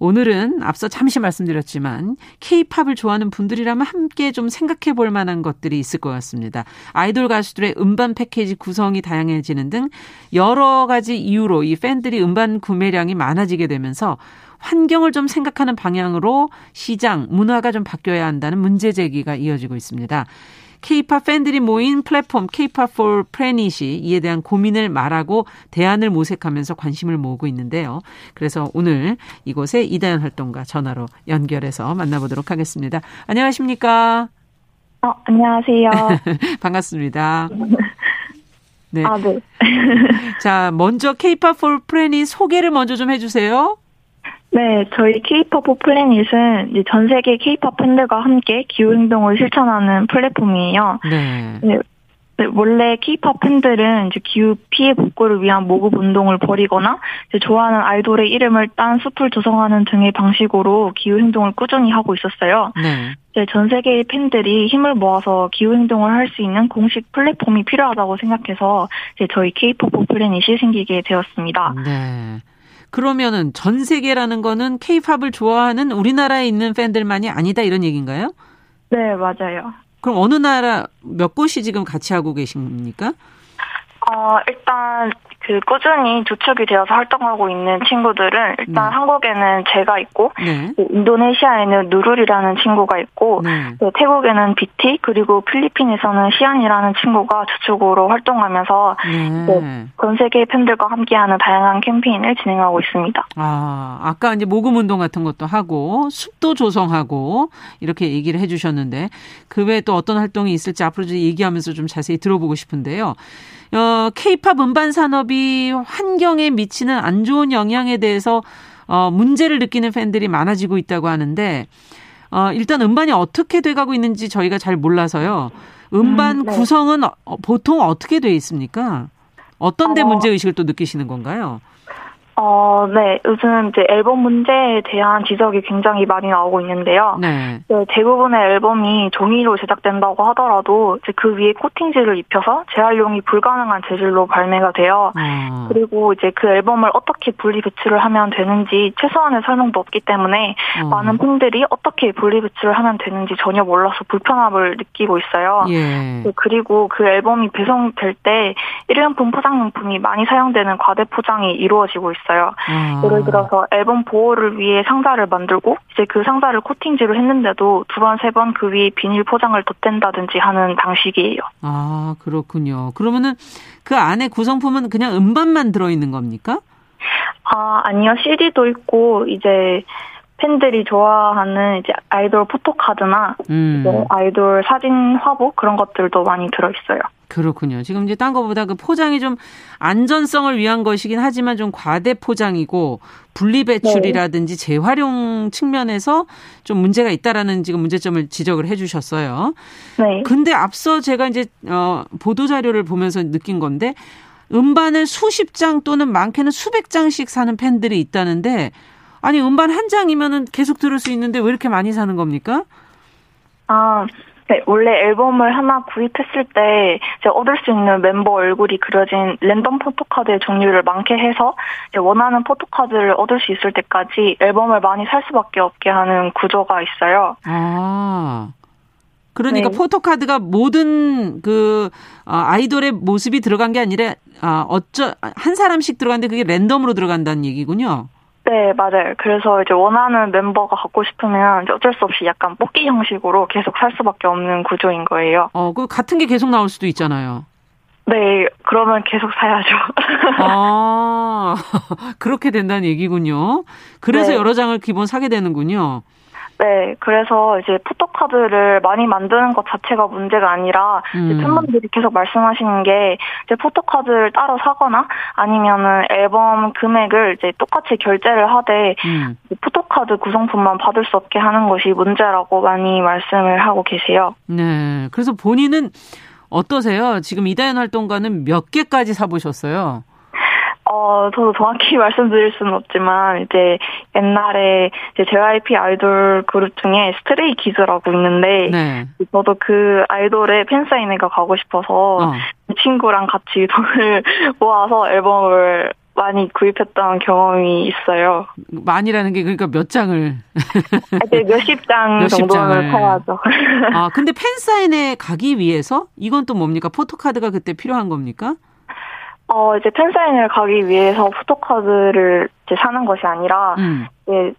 오늘은 앞서 잠시 말씀드렸지만 K-팝을 좋아하는 분들이라면 함께 좀 생각해 볼 만한 것들이 있을 것 같습니다. 아이돌 가수들의 음반 패키지 구성이 다양해지는 등 여러 가지 이유로 이 팬들이 음반 구매량이 많아지게 되면서 환경을 좀 생각하는 방향으로 시장, 문화가 좀 바뀌어야 한다는 문제 제기가 이어지고 있습니다. K-팝 팬들이 모인 플랫폼 케이팝 포 플래닛이 이에 대한 고민을 말하고 대안을 모색하면서 관심을 모으고 있는데요. 그래서 오늘 이곳에 이다연 활동가 전화로 연결해서 만나보도록 하겠습니다. 안녕하십니까? 어, 안녕하세요. 반갑습니다. 네. 아, 네. 자, 먼저 케이팝 포 플래닛 소개를 먼저 좀 해주세요. 네, 저희 케이팝 포 플래닛은 이제 전 세계 K-팝 팬들과 함께 기후 행동을 실천하는 플랫폼이에요. 네. 네, 네 원래 K-팝 팬들은 이제 기후 피해 복구를 위한 모금 운동을 벌이거나 이제 좋아하는 아이돌의 이름을 딴 숲을 조성하는 등의 방식으로 기후 행동을 꾸준히 하고 있었어요. 네. 네, 전 세계의 팬들이 힘을 모아서 기후 행동을 할 수 있는 공식 플랫폼이 필요하다고 생각해서 이제 저희 케이팝 포 플래닛이 생기게 되었습니다. 네. 그러면은 전 세계라는 거는 K-팝을 좋아하는 우리나라에 있는 팬들만이 아니다 이런 얘기인가요? 네, 맞아요. 그럼 어느 나라 몇 곳이 지금 같이 하고 계신 겁니까? 어, 일단 그 꾸준히 조척이 되어서 활동하고 있는 친구들은 일단 네. 한국에는 제가 있고 네. 인도네시아에는 누룰이라는 친구가 있고 네. 태국에는 비티 그리고 필리핀에서는 시안이라는 친구가 조축으로 활동하면서 네. 전 세계 팬들과 함께하는 다양한 캠페인을 진행하고 있습니다. 아, 아까 이제 모금 운동 같은 것도 하고 숲도 조성하고 이렇게 얘기를 해주셨는데 그 외에 또 어떤 활동이 있을지 앞으로 얘기하면서 좀 자세히 들어보고 싶은데요. 어, K-팝 음반 산업이 환경에 미치는 안 좋은 영향에 대해서 어, 문제를 느끼는 팬들이 많아지고 있다고 하는데 어, 일단 음반이 어떻게 돼가고 있는지 저희가 잘 몰라서요. 음반 음, 네. 구성은 어, 보통 어떻게 돼 있습니까? 어떤 데 어, 문제의식을 또 느끼시는 건가요? 어, 네. 요즘 이제 앨범 문제에 대한 지적이 굉장히 많이 나오고 있는데요. 네. 네, 대부분의 앨범이 종이로 제작된다고 하더라도 이제 그 위에 코팅지를 입혀서 재활용이 불가능한 재질로 발매가 돼요. 아. 그리고 이제 그 앨범을 어떻게 분리 배출을 하면 되는지 최소한의 설명도 없기 때문에 아. 많은 팬들이 어떻게 분리 배출을 하면 되는지 전혀 몰라서 불편함을 느끼고 있어요. 예. 네, 그리고 그 앨범이 배송될 때 일회용품 포장용품이 많이 사용되는 과대 포장이 이루어지고 있어요. 아. 예를 들어서 앨범 보호를 위해 상자를 만들고 이제 그 상자를 코팅지로 했는데도 두 번, 세 번 그 위에 비닐 포장을 덧댄다든지 하는 방식이에요. 아, 그렇군요. 그러면은 그 안에 구성품은 그냥 음반만 들어있는 겁니까? 아, 아니요. 씨디도 있고 이제 팬들이 좋아하는 이제 아이돌 포토카드나 음. 이제 아이돌 사진 화보 그런 것들도 많이 들어있어요. 그렇군요. 지금 이제 딴 거보다 그 포장이 좀 안전성을 위한 것이긴 하지만 좀 과대 포장이고 분리 배출이라든지 네. 재활용 측면에서 좀 문제가 있다라는 지금 문제점을 지적을 해주셨어요. 네. 근데 앞서 제가 이제 어, 보도 자료를 보면서 느낀 건데 음반을 수십 장 또는 많게는 수백 장씩 사는 팬들이 있다는데 아니 음반 한 장이면은 계속 들을 수 있는데 왜 이렇게 많이 사는 겁니까? 아. 네, 원래 앨범을 하나 구입했을 때 이제 얻을 수 있는 멤버 얼굴이 그려진 랜덤 포토카드의 종류를 많게 해서 이제 원하는 포토카드를 얻을 수 있을 때까지 앨범을 많이 살 수밖에 없게 하는 구조가 있어요. 아, 그러니까 네. 포토카드가 모든 그 아이돌의 모습이 들어간 게 아니라 아, 어쩌 한 사람씩 들어갔는데 그게 랜덤으로 들어간다는 얘기군요. 네, 맞아요. 그래서 이제 원하는 멤버가 갖고 싶으면 이제 어쩔 수 없이 약간 뽑기 형식으로 계속 살 수밖에 없는 구조인 거예요. 어, 그 같은 게 계속 나올 수도 있잖아요. 네, 그러면 계속 사야죠. 아, 그렇게 된다는 얘기군요. 그래서 네. 여러 장을 기본 사게 되는군요. 네, 그래서 이제 포토카드를 많이 만드는 것 자체가 문제가 아니라 음. 이제 팬분들이 계속 말씀하시는 게 이제 포토카드를 따로 사거나 아니면은 앨범 금액을 이제 똑같이 결제를 하되 음. 포토카드 구성품만 받을 수 없게 하는 것이 문제라고 많이 말씀을 하고 계세요. 네, 그래서 본인은 어떠세요? 지금 이다연 활동가는 몇 개까지 사보셨어요? 어, 저도 정확히 말씀드릴 수는 없지만, 이제, 옛날에, 이제, 제이와이피 아이돌 그룹 중에 스트레이 키즈라고 있는데, 네. 저도 그 아이돌의 팬사인회가 가고 싶어서, 어. 친구랑 같이 돈을 모아서 앨범을 많이 구입했던 경험이 있어요. 많이라는 게 그러니까 몇 장을? 네, 몇십 장 몇십 정도는 사와죠. 아, 근데 팬사인회 가기 위해서? 이건 또 뭡니까? 포토카드가 그때 필요한 겁니까? 어, 이제 팬사인을 가기 위해서 포토카드를 이제 사는 것이 아니라, 음. 이제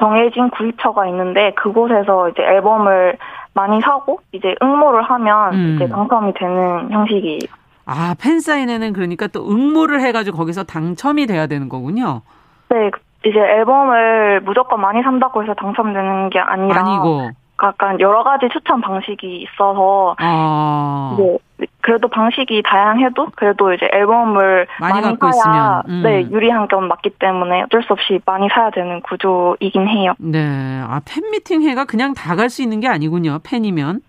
정해진 구입처가 있는데, 그곳에서 이제 앨범을 많이 사고, 이제 응모를 하면 음. 이제 당첨이 되는 형식이에요. 아, 팬사인에는 그러니까 또 응모를 해가지고 거기서 당첨이 돼야 되는 거군요? 네, 이제 앨범을 무조건 많이 산다고 해서 당첨되는 게 아니라, 아니고. 약간 여러 가지 추천 방식이 있어서, 아. 뭐, 그래도 방식이 다양해도 그래도 이제 앨범을 많이, 많이 갖고 사야 있으면 음. 네, 유리한 건 맞기 때문에 어쩔 수 없이 많이 사야 되는 구조이긴 해요. 네, 아 팬미팅 회가 그냥 다 갈 수 있는 게 아니군요. 팬이면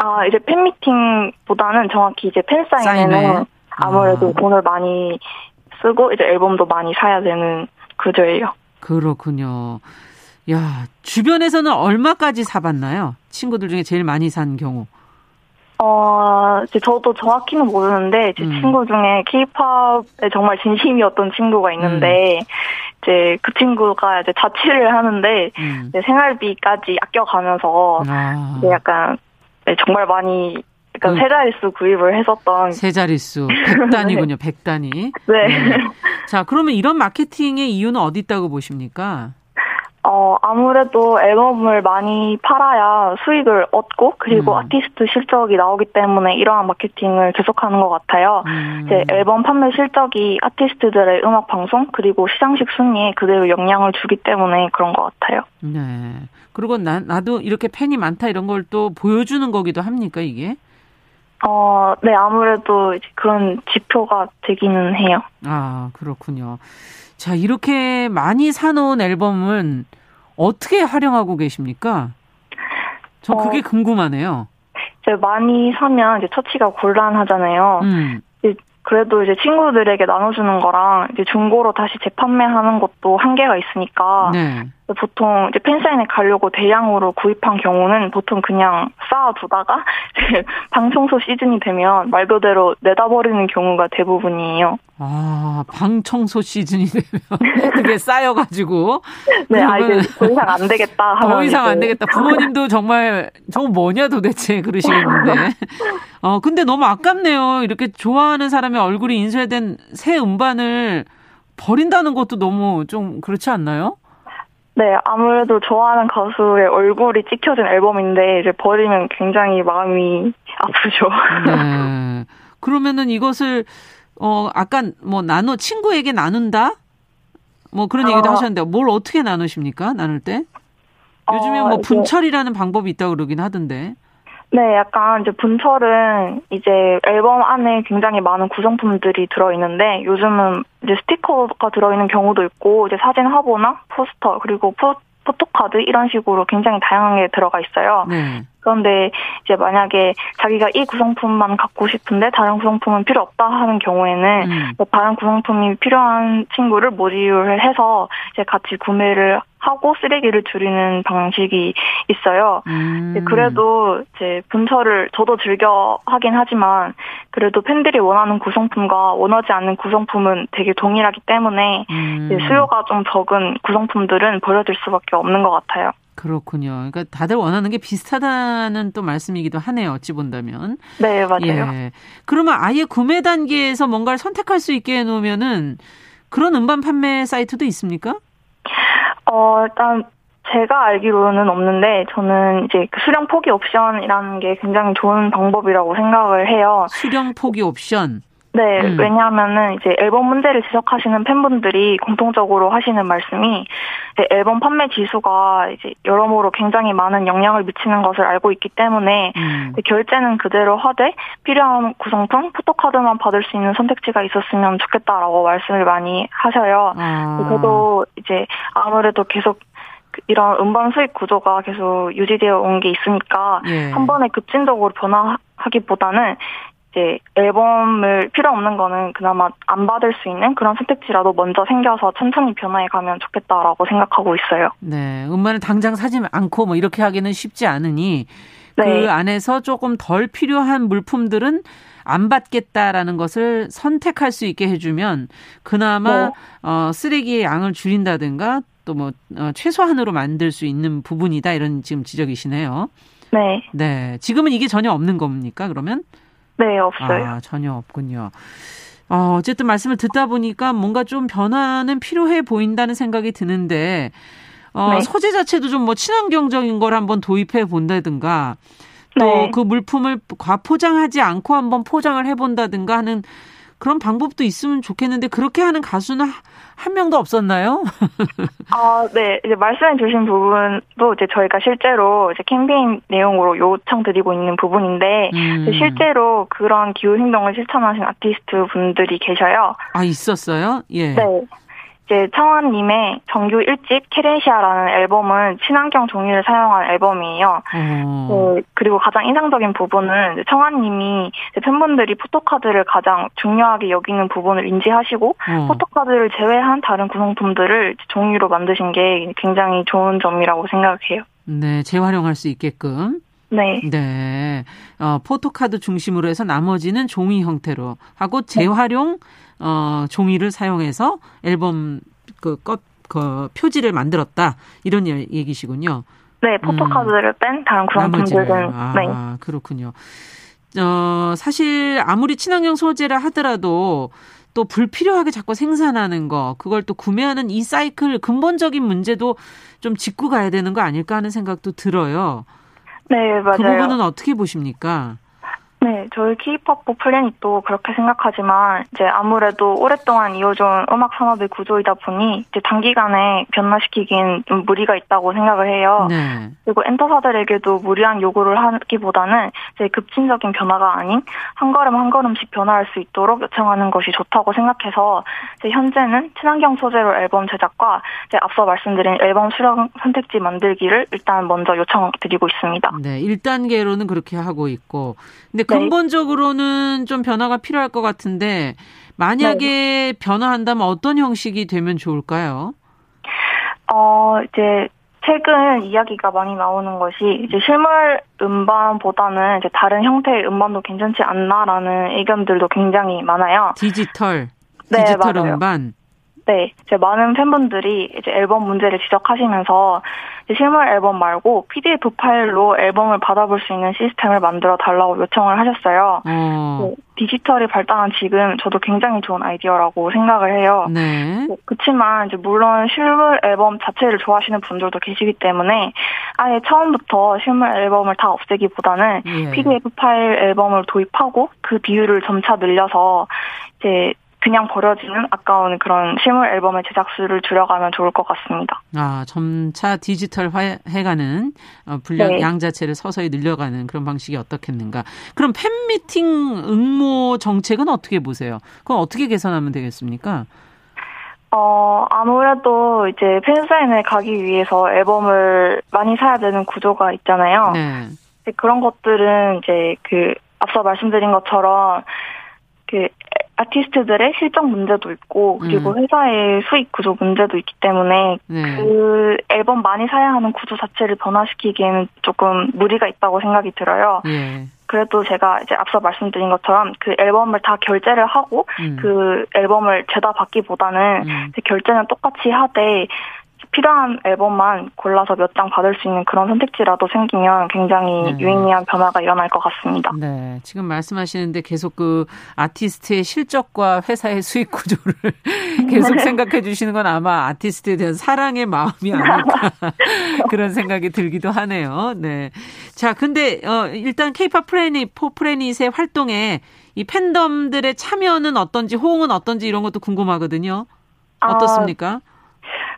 아 이제 팬미팅보다는 정확히 이제 팬 사인회는 아무래도 아. 돈을 많이 쓰고 이제 앨범도 많이 사야 되는 구조예요. 그렇군요. 야 주변에서는 얼마까지 사봤나요? 친구들 중에 제일 많이 산 경우. 어, 이제 저도 정확히는 모르는데, 제 음. 친구 중에 K-팝에 정말 진심이었던 친구가 있는데, 음. 이제 그 친구가 이제 자취를 하는데, 음. 이제 생활비까지 아껴가면서, 아. 이제 약간 네, 정말 많이, 그러니까 음. 세 자릿수 구입을 했었던. 세 자릿수. 백 단이군요, 네. 백 단이. 네. 네. 자, 그러면 이런 마케팅의 이유는 어디 있다고 보십니까? 어, 아무래도 앨범을 많이 팔아야 수익을 얻고, 그리고 음. 아티스트 실적이 나오기 때문에 이러한 마케팅을 계속하는 것 같아요. 음. 이제 앨범 판매 실적이 아티스트들의 음악 방송, 그리고 시상식 순위에 그대로 영향을 주기 때문에 그런 것 같아요. 네. 그리고 나, 나도 이렇게 팬이 많다 이런 걸 또 보여주는 거기도 합니까, 이게? 어, 네, 아무래도 이제 그런 지표가 되기는 해요. 아, 그렇군요. 자, 이렇게 많이 사놓은 앨범은 어떻게 활용하고 계십니까? 전 그게 어, 궁금하네요. 이제 많이 사면 이제 처치가 곤란하잖아요. 음. 이제 그래도 이제 친구들에게 나눠주는 거랑 이제 중고로 다시 재판매하는 것도 한계가 있으니까. 네. 보통 이제 팬사인회 가려고 대량으로 구입한 경우는 보통 그냥 쌓아두다가 방 청소 시즌이 되면 말 그대로 내다버리는 경우가 대부분이에요. 아, 방 청소 시즌이 되면 그게 쌓여가지고 네, 아, 이제 더 이상 안 되겠다 하면 더 이상 안 되겠다. 부모님도 정말 저거 뭐냐 도대체 그러시겠는데. 어, 근데 너무 아깝네요. 이렇게 좋아하는 사람의 얼굴이 인쇄된 새 음반을 버린다는 것도 너무 좀 그렇지 않나요? 네, 아무래도 좋아하는 가수의 얼굴이 찍혀진 앨범인데 이제 버리면 굉장히 마음이 아프죠. 네. 그러면은 이것을 어 아까 뭐 나눠 친구에게 나눈다? 뭐 그런 얘기도 어. 하셨는데 뭘 어떻게 나누십니까? 나눌 때? 요즘에 어, 뭐 분철이라는 이제. 방법이 있다고 그러긴 하던데. 네, 약간 이제 분철은 이제 앨범 안에 굉장히 많은 구성품들이 들어있는데 요즘은 이제 스티커가 들어있는 경우도 있고 이제 사진 화보나 포스터 그리고 포, 포토카드 이런 식으로 굉장히 다양한 게 들어가 있어요. 네. 그런데 이제 만약에 자기가 이 구성품만 갖고 싶은데 다른 구성품은 필요 없다 하는 경우에는 음. 다른 구성품이 필요한 친구를 모집을 해서 이제 같이 구매를 하고 쓰레기를 줄이는 방식이 있어요. 음. 그래도 이제 분철을 저도 즐겨 하긴 하지만 그래도 팬들이 원하는 구성품과 원하지 않는 구성품은 되게 동일하기 때문에 음. 이제 수요가 좀 적은 구성품들은 버려질 수밖에 없는 것 같아요. 그렇군요. 그러니까 다들 원하는 게 비슷하다는 또 말씀이기도 하네요. 어찌 본다면. 네, 맞아요. 예. 그러면 아예 구매 단계에서 뭔가를 선택할 수 있게 해놓으면은 그런 음반 판매 사이트도 있습니까? 어, 일단 제가 알기로는 없는데 저는 이제 수령 포기 옵션이라는 게 굉장히 좋은 방법이라고 생각을 해요. 수령 포기 옵션. 네, 음. 왜냐하면은 이제 앨범 문제를 지적하시는 팬분들이 공통적으로 하시는 말씀이 이제 앨범 판매 지수가 이제 여러모로 굉장히 많은 영향을 미치는 것을 알고 있기 때문에 음. 결제는 그대로 하되 필요한 구성품, 포토카드만 받을 수 있는 선택지가 있었으면 좋겠다라고 말씀을 많이 하셔요. 아. 저도 이제 아무래도 계속 이런 음반 수익 구조가 계속 유지되어 온 게 있으니까 예. 한 번에 급진적으로 변화하기보다는 이제 앨범을 필요 없는 거는 그나마 안 받을 수 있는 그런 선택지라도 먼저 생겨서 천천히 변화해 가면 좋겠다라고 생각하고 있어요. 네, 음반을 당장 사지 않고 뭐 이렇게 하기는 쉽지 않으니 네. 그 안에서 조금 덜 필요한 물품들은 안 받겠다라는 것을 선택할 수 있게 해주면 그나마 네. 어, 쓰레기의 양을 줄인다든가 또 뭐 어, 최소한으로 만들 수 있는 부분이다 이런 지금 지적이시네요. 네. 네, 지금은 이게 전혀 없는 겁니까 그러면? 네, 없어요. 아, 전혀 없군요. 어, 어쨌든 말씀을 듣다 보니까 뭔가 좀 변화는 필요해 보인다는 생각이 드는데 어, 네. 소재 자체도 좀 뭐 친환경적인 걸 한번 도입해 본다든가 또 그 네. 물품을 과포장하지 않고 한번 포장을 해본다든가 하는 그런 방법도 있으면 좋겠는데 그렇게 하는 가수는 한 명도 없었나요? 아, 네. 이제 말씀해 주신 부분도 이제 저희가 실제로 이제 캠페인 내용으로 요청드리고 있는 부분인데 음. 실제로 그런 기후 행동을 실천하신 아티스트 분들이 계셔요. 아, 있었어요? 예. 네. 이제 청아님의 정규 일 집 캐레시아라는 앨범은 친환경 종이를 사용한 앨범이에요. 어, 그리고 가장 인상적인 부분은 청아님이 팬분들이 포토카드를 가장 중요하게 여기는 부분을 인지하시고 오. 포토카드를 제외한 다른 구성품들을 종이로 만드신 게 굉장히 좋은 점이라고 생각해요. 네, 재활용할 수 있게끔. 네. 네. 어, 포토카드 중심으로 해서 나머지는 종이 형태로 하고 재활용 어, 종이를 사용해서 앨범 그, 그 표지를 만들었다. 이런 얘기시군요. 네, 포토카드를 음. 뺀 다른 구성품들은. 아, 네. 그렇군요. 어, 사실 아무리 친환경 소재라 하더라도 또 불필요하게 자꾸 생산하는 거, 그걸 또 구매하는 이 사이클 근본적인 문제도 좀 짚고 가야 되는 거 아닐까 하는 생각도 들어요. 네, 맞아요. 그 부분은 어떻게 보십니까? 네, 저희 케이팝 포 플래닛도 그렇게 생각하지만 이제 아무래도 오랫동안 이어져온 음악 산업의 구조이다 보니 이제 단기간에 변화시키긴 좀 무리가 있다고 생각을 해요. 네. 그리고 엔터사들에게도 무리한 요구를 하기보다는 이제 급진적인 변화가 아닌 한 걸음 한 걸음씩 변화할 수 있도록 요청하는 것이 좋다고 생각해서 이제 현재는 친환경 소재로 앨범 제작과 이제 앞서 말씀드린 앨범 수령 선택지 만들기를 일단 먼저 요청드리고 있습니다. 네, 일 단계로는 그렇게 하고 있고, 근데 그 근본적으로는 좀 변화가 필요할 것 같은데, 만약에 네. 변화한다면 어떤 형식이 되면 좋을까요? 어, 이제 최근 이야기가 많이 나오는 것이 이제 실물 음반보다는 이제 다른 형태의 음반도 괜찮지 않나라는 의견들도 굉장히 많아요. 디지털, 디지털 네, 음반. 네, 이제 많은 팬분들이 이제 앨범 문제를 지적하시면서 이제 실물 앨범 말고 피디에프 파일로 앨범을 받아볼 수 있는 시스템을 만들어 달라고 요청을 하셨어요. 어. 디지털이 발달한 지금 저도 굉장히 좋은 아이디어라고 생각을 해요. 네. 그렇지만 이제 물론 실물 앨범 자체를 좋아하시는 분들도 계시기 때문에 아예 처음부터 실물 앨범을 다 없애기보다는 예. 피디에프 파일 앨범을 도입하고 그 비율을 점차 늘려서 이제 그냥 버려지는 아까운 그런 실물 앨범의 제작수를 줄여가면 좋을 것 같습니다. 아, 점차 디지털화해가는 분량 네. 양자체를 서서히 늘려가는 그런 방식이 어떻겠는가. 그럼 팬미팅 응모 정책은 어떻게 보세요? 그건 어떻게 개선하면 되겠습니까? 어, 아무래도 이제 팬사인회 가기 위해서 앨범을 많이 사야 되는 구조가 있잖아요. 네. 그런 것들은 이제 그 앞서 말씀드린 것처럼 그 아티스트들의 실적 문제도 있고 그리고 회사의 수익 구조 문제도 있기 때문에 네. 그 앨범 많이 사야 하는 구조 자체를 변화시키기에는 조금 무리가 있다고 생각이 들어요. 네. 그래도 제가 이제 앞서 말씀드린 것처럼 그 앨범을 다 결제를 하고 음. 그 앨범을 죄다 받기보다는 음. 결제는 똑같이 하되 필요한 앨범만 골라서 몇 장 받을 수 있는 그런 선택지라도 생기면 굉장히 네. 유의미한 변화가 일어날 것 같습니다. 네, 지금 말씀하시는데 계속 그 아티스트의 실적과 회사의 수익 구조를 계속 생각해 주시는 건 아마 아티스트에 대한 사랑의 마음이 아닐까 그런 생각이 들기도 하네요. 네, 자, 근데 어, 일단 K-팝 플래닛, 포 플래닛의 활동에 이 팬덤들의 참여는 어떤지, 호응은 어떤지 이런 것도 궁금하거든요. 어떻습니까? 아...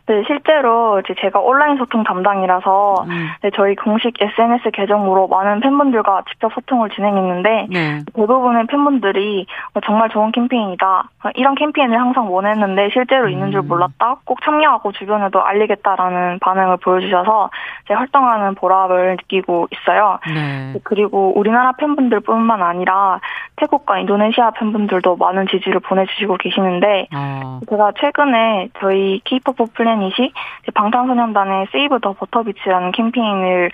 네, 실제로 이제 제가 온라인 소통 담당이라서 음. 네, 저희 공식 에스엔에스 계정으로 많은 팬분들과 직접 소통을 진행했는데 네. 대부분의 팬분들이 정말 좋은 캠페인이다. 이런 캠페인을 항상 원했는데 실제로 있는 줄 몰랐다. 꼭 참여하고 주변에도 알리겠다라는 반응을 보여주셔서 제 활동하는 보람을 느끼고 있어요. 네. 그리고 우리나라 팬분들뿐만 아니라 태국과 인도네시아 팬분들도 많은 지지를 보내주시고 계시는데 어. 제가 최근에 저희 케이팝 포 플래닛 이시 방탄소년단의 세이브 더 버터비치라는 캠페인을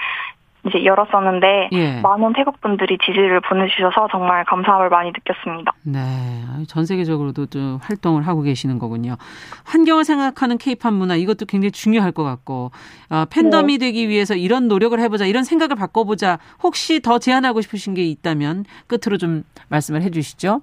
이제 열었었는데 예. 많은 태국 분들이 지지를 보내주셔서 정말 감사함을 많이 느꼈습니다. 네, 전 세계적으로도 좀 활동을 하고 계시는 거군요. 환경을 생각하는 케이팝 문화, 이것도 굉장히 중요할 것 같고 어, 팬덤이 네. 되기 위해서 이런 노력을 해보자, 이런 생각을 바꿔보자, 혹시 더 제안하고 싶으신 게 있다면 끝으로 좀 말씀을 해주시죠.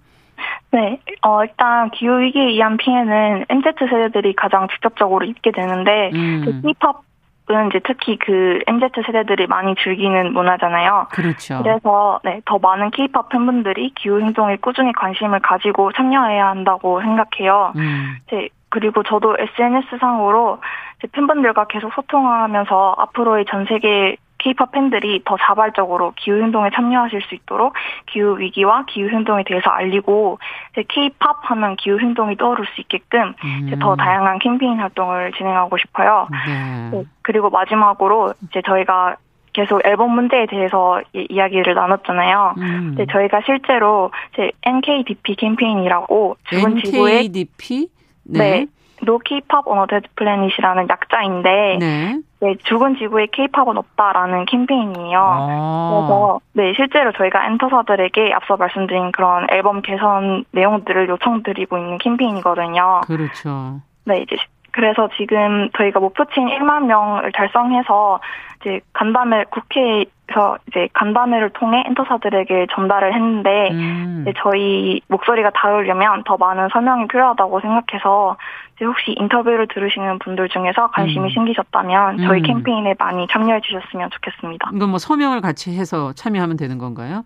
네, 어, 일단 기후 위기에 의한 피해는 엠지 세대들이 가장 직접적으로 입게 되는데 음. K-팝은 이제 특히 그 엠지 세대들이 많이 즐기는 문화잖아요. 그렇죠. 그래서 네, 더 많은 K-팝 팬분들이 기후 행동에 꾸준히 관심을 가지고 참여해야 한다고 생각해요. 음. 이제 그리고 저도 에스엔에스상으로 이제 팬분들과 계속 소통하면서 앞으로의 전 세계 K-팝 팬들이 더 자발적으로 기후 행동에 참여하실 수 있도록 기후 위기와 기후 행동에 대해서 알리고 K-팝 하면 기후 행동이 떠오를 수 있게끔 음. 더 다양한 캠페인 활동을 진행하고 싶어요. 네. 네. 그리고 마지막으로 이제 저희가 계속 앨범 문제에 대해서 이, 이야기를 나눴잖아요. 음. 이제 저희가 실제로 이제 엔케이디피 캠페인이라고 엔케이디피? 네. 네. No K-팝 on a Dead Planet이라는 약자인데 네. 네, 죽은 지구에 K-팝은 없다라는 캠페인이에요. 아. 그래서 네, 실제로 저희가 엔터사들에게 앞서 말씀드린 그런 앨범 개선 내용들을 요청드리고 있는 캠페인이거든요. 그렇죠. 네, 이제 그래서 지금 저희가 목표치인 일만 명을 달성해서 이제 간담회, 국회에서 이제 간담회를 통해 엔터사들에게 전달을 했는데, 음. 이제 저희 목소리가 닿으려면 더 많은 설명이 필요하다고 생각해서, 이제 혹시 인터뷰를 들으시는 분들 중에서 관심이 음. 생기셨다면 저희 음. 캠페인에 많이 참여해 주셨으면 좋겠습니다. 이건 뭐 서명을 같이 해서 참여하면 되는 건가요?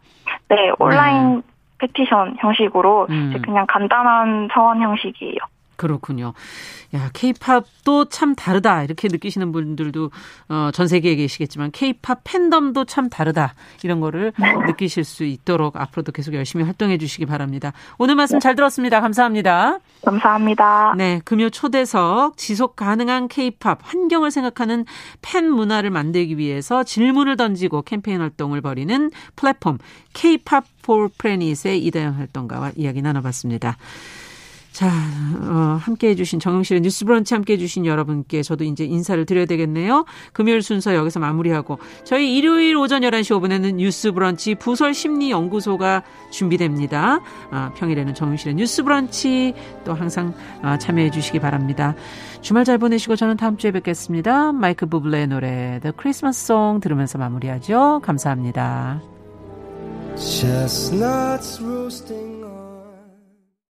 네, 온라인 네. 페티션 형식으로 음. 이제 그냥 간단한 서원 형식이에요. 그렇군요. 야, K-팝도 참 다르다 이렇게 느끼시는 분들도 어, 전 세계에 계시겠지만 K-팝 팬덤도 참 다르다 이런 거를 네. 느끼실 수 있도록 앞으로도 계속 열심히 활동해 주시기 바랍니다. 오늘 말씀 네. 잘 들었습니다. 감사합니다. 감사합니다. 네, 금요 초대석 지속 가능한 K-팝 환경을 생각하는 팬 문화를 만들기 위해서 질문을 던지고 캠페인 활동을 벌이는 플랫폼 케이팝 포 플래닛의 이다연 활동가와 이야기 나눠봤습니다. 자, 어, 함께해 주신 정용실의 뉴스브런치 함께해 주신 여러분께 저도 이제 인사를 드려야 되겠네요. 금요일 순서 여기서 마무리하고 저희 일요일 오전 열한 시 오 분에는 뉴스브런치 부설심리연구소가 준비됩니다. 아, 평일에는 정용실의 뉴스브런치 또 항상 아, 참여해 주시기 바랍니다. 주말 잘 보내시고 저는 다음 주에 뵙겠습니다. 마이클 부블레의 노래 The Christmas Song 들으면서 마무리하죠. 감사합니다. Chestnuts roasting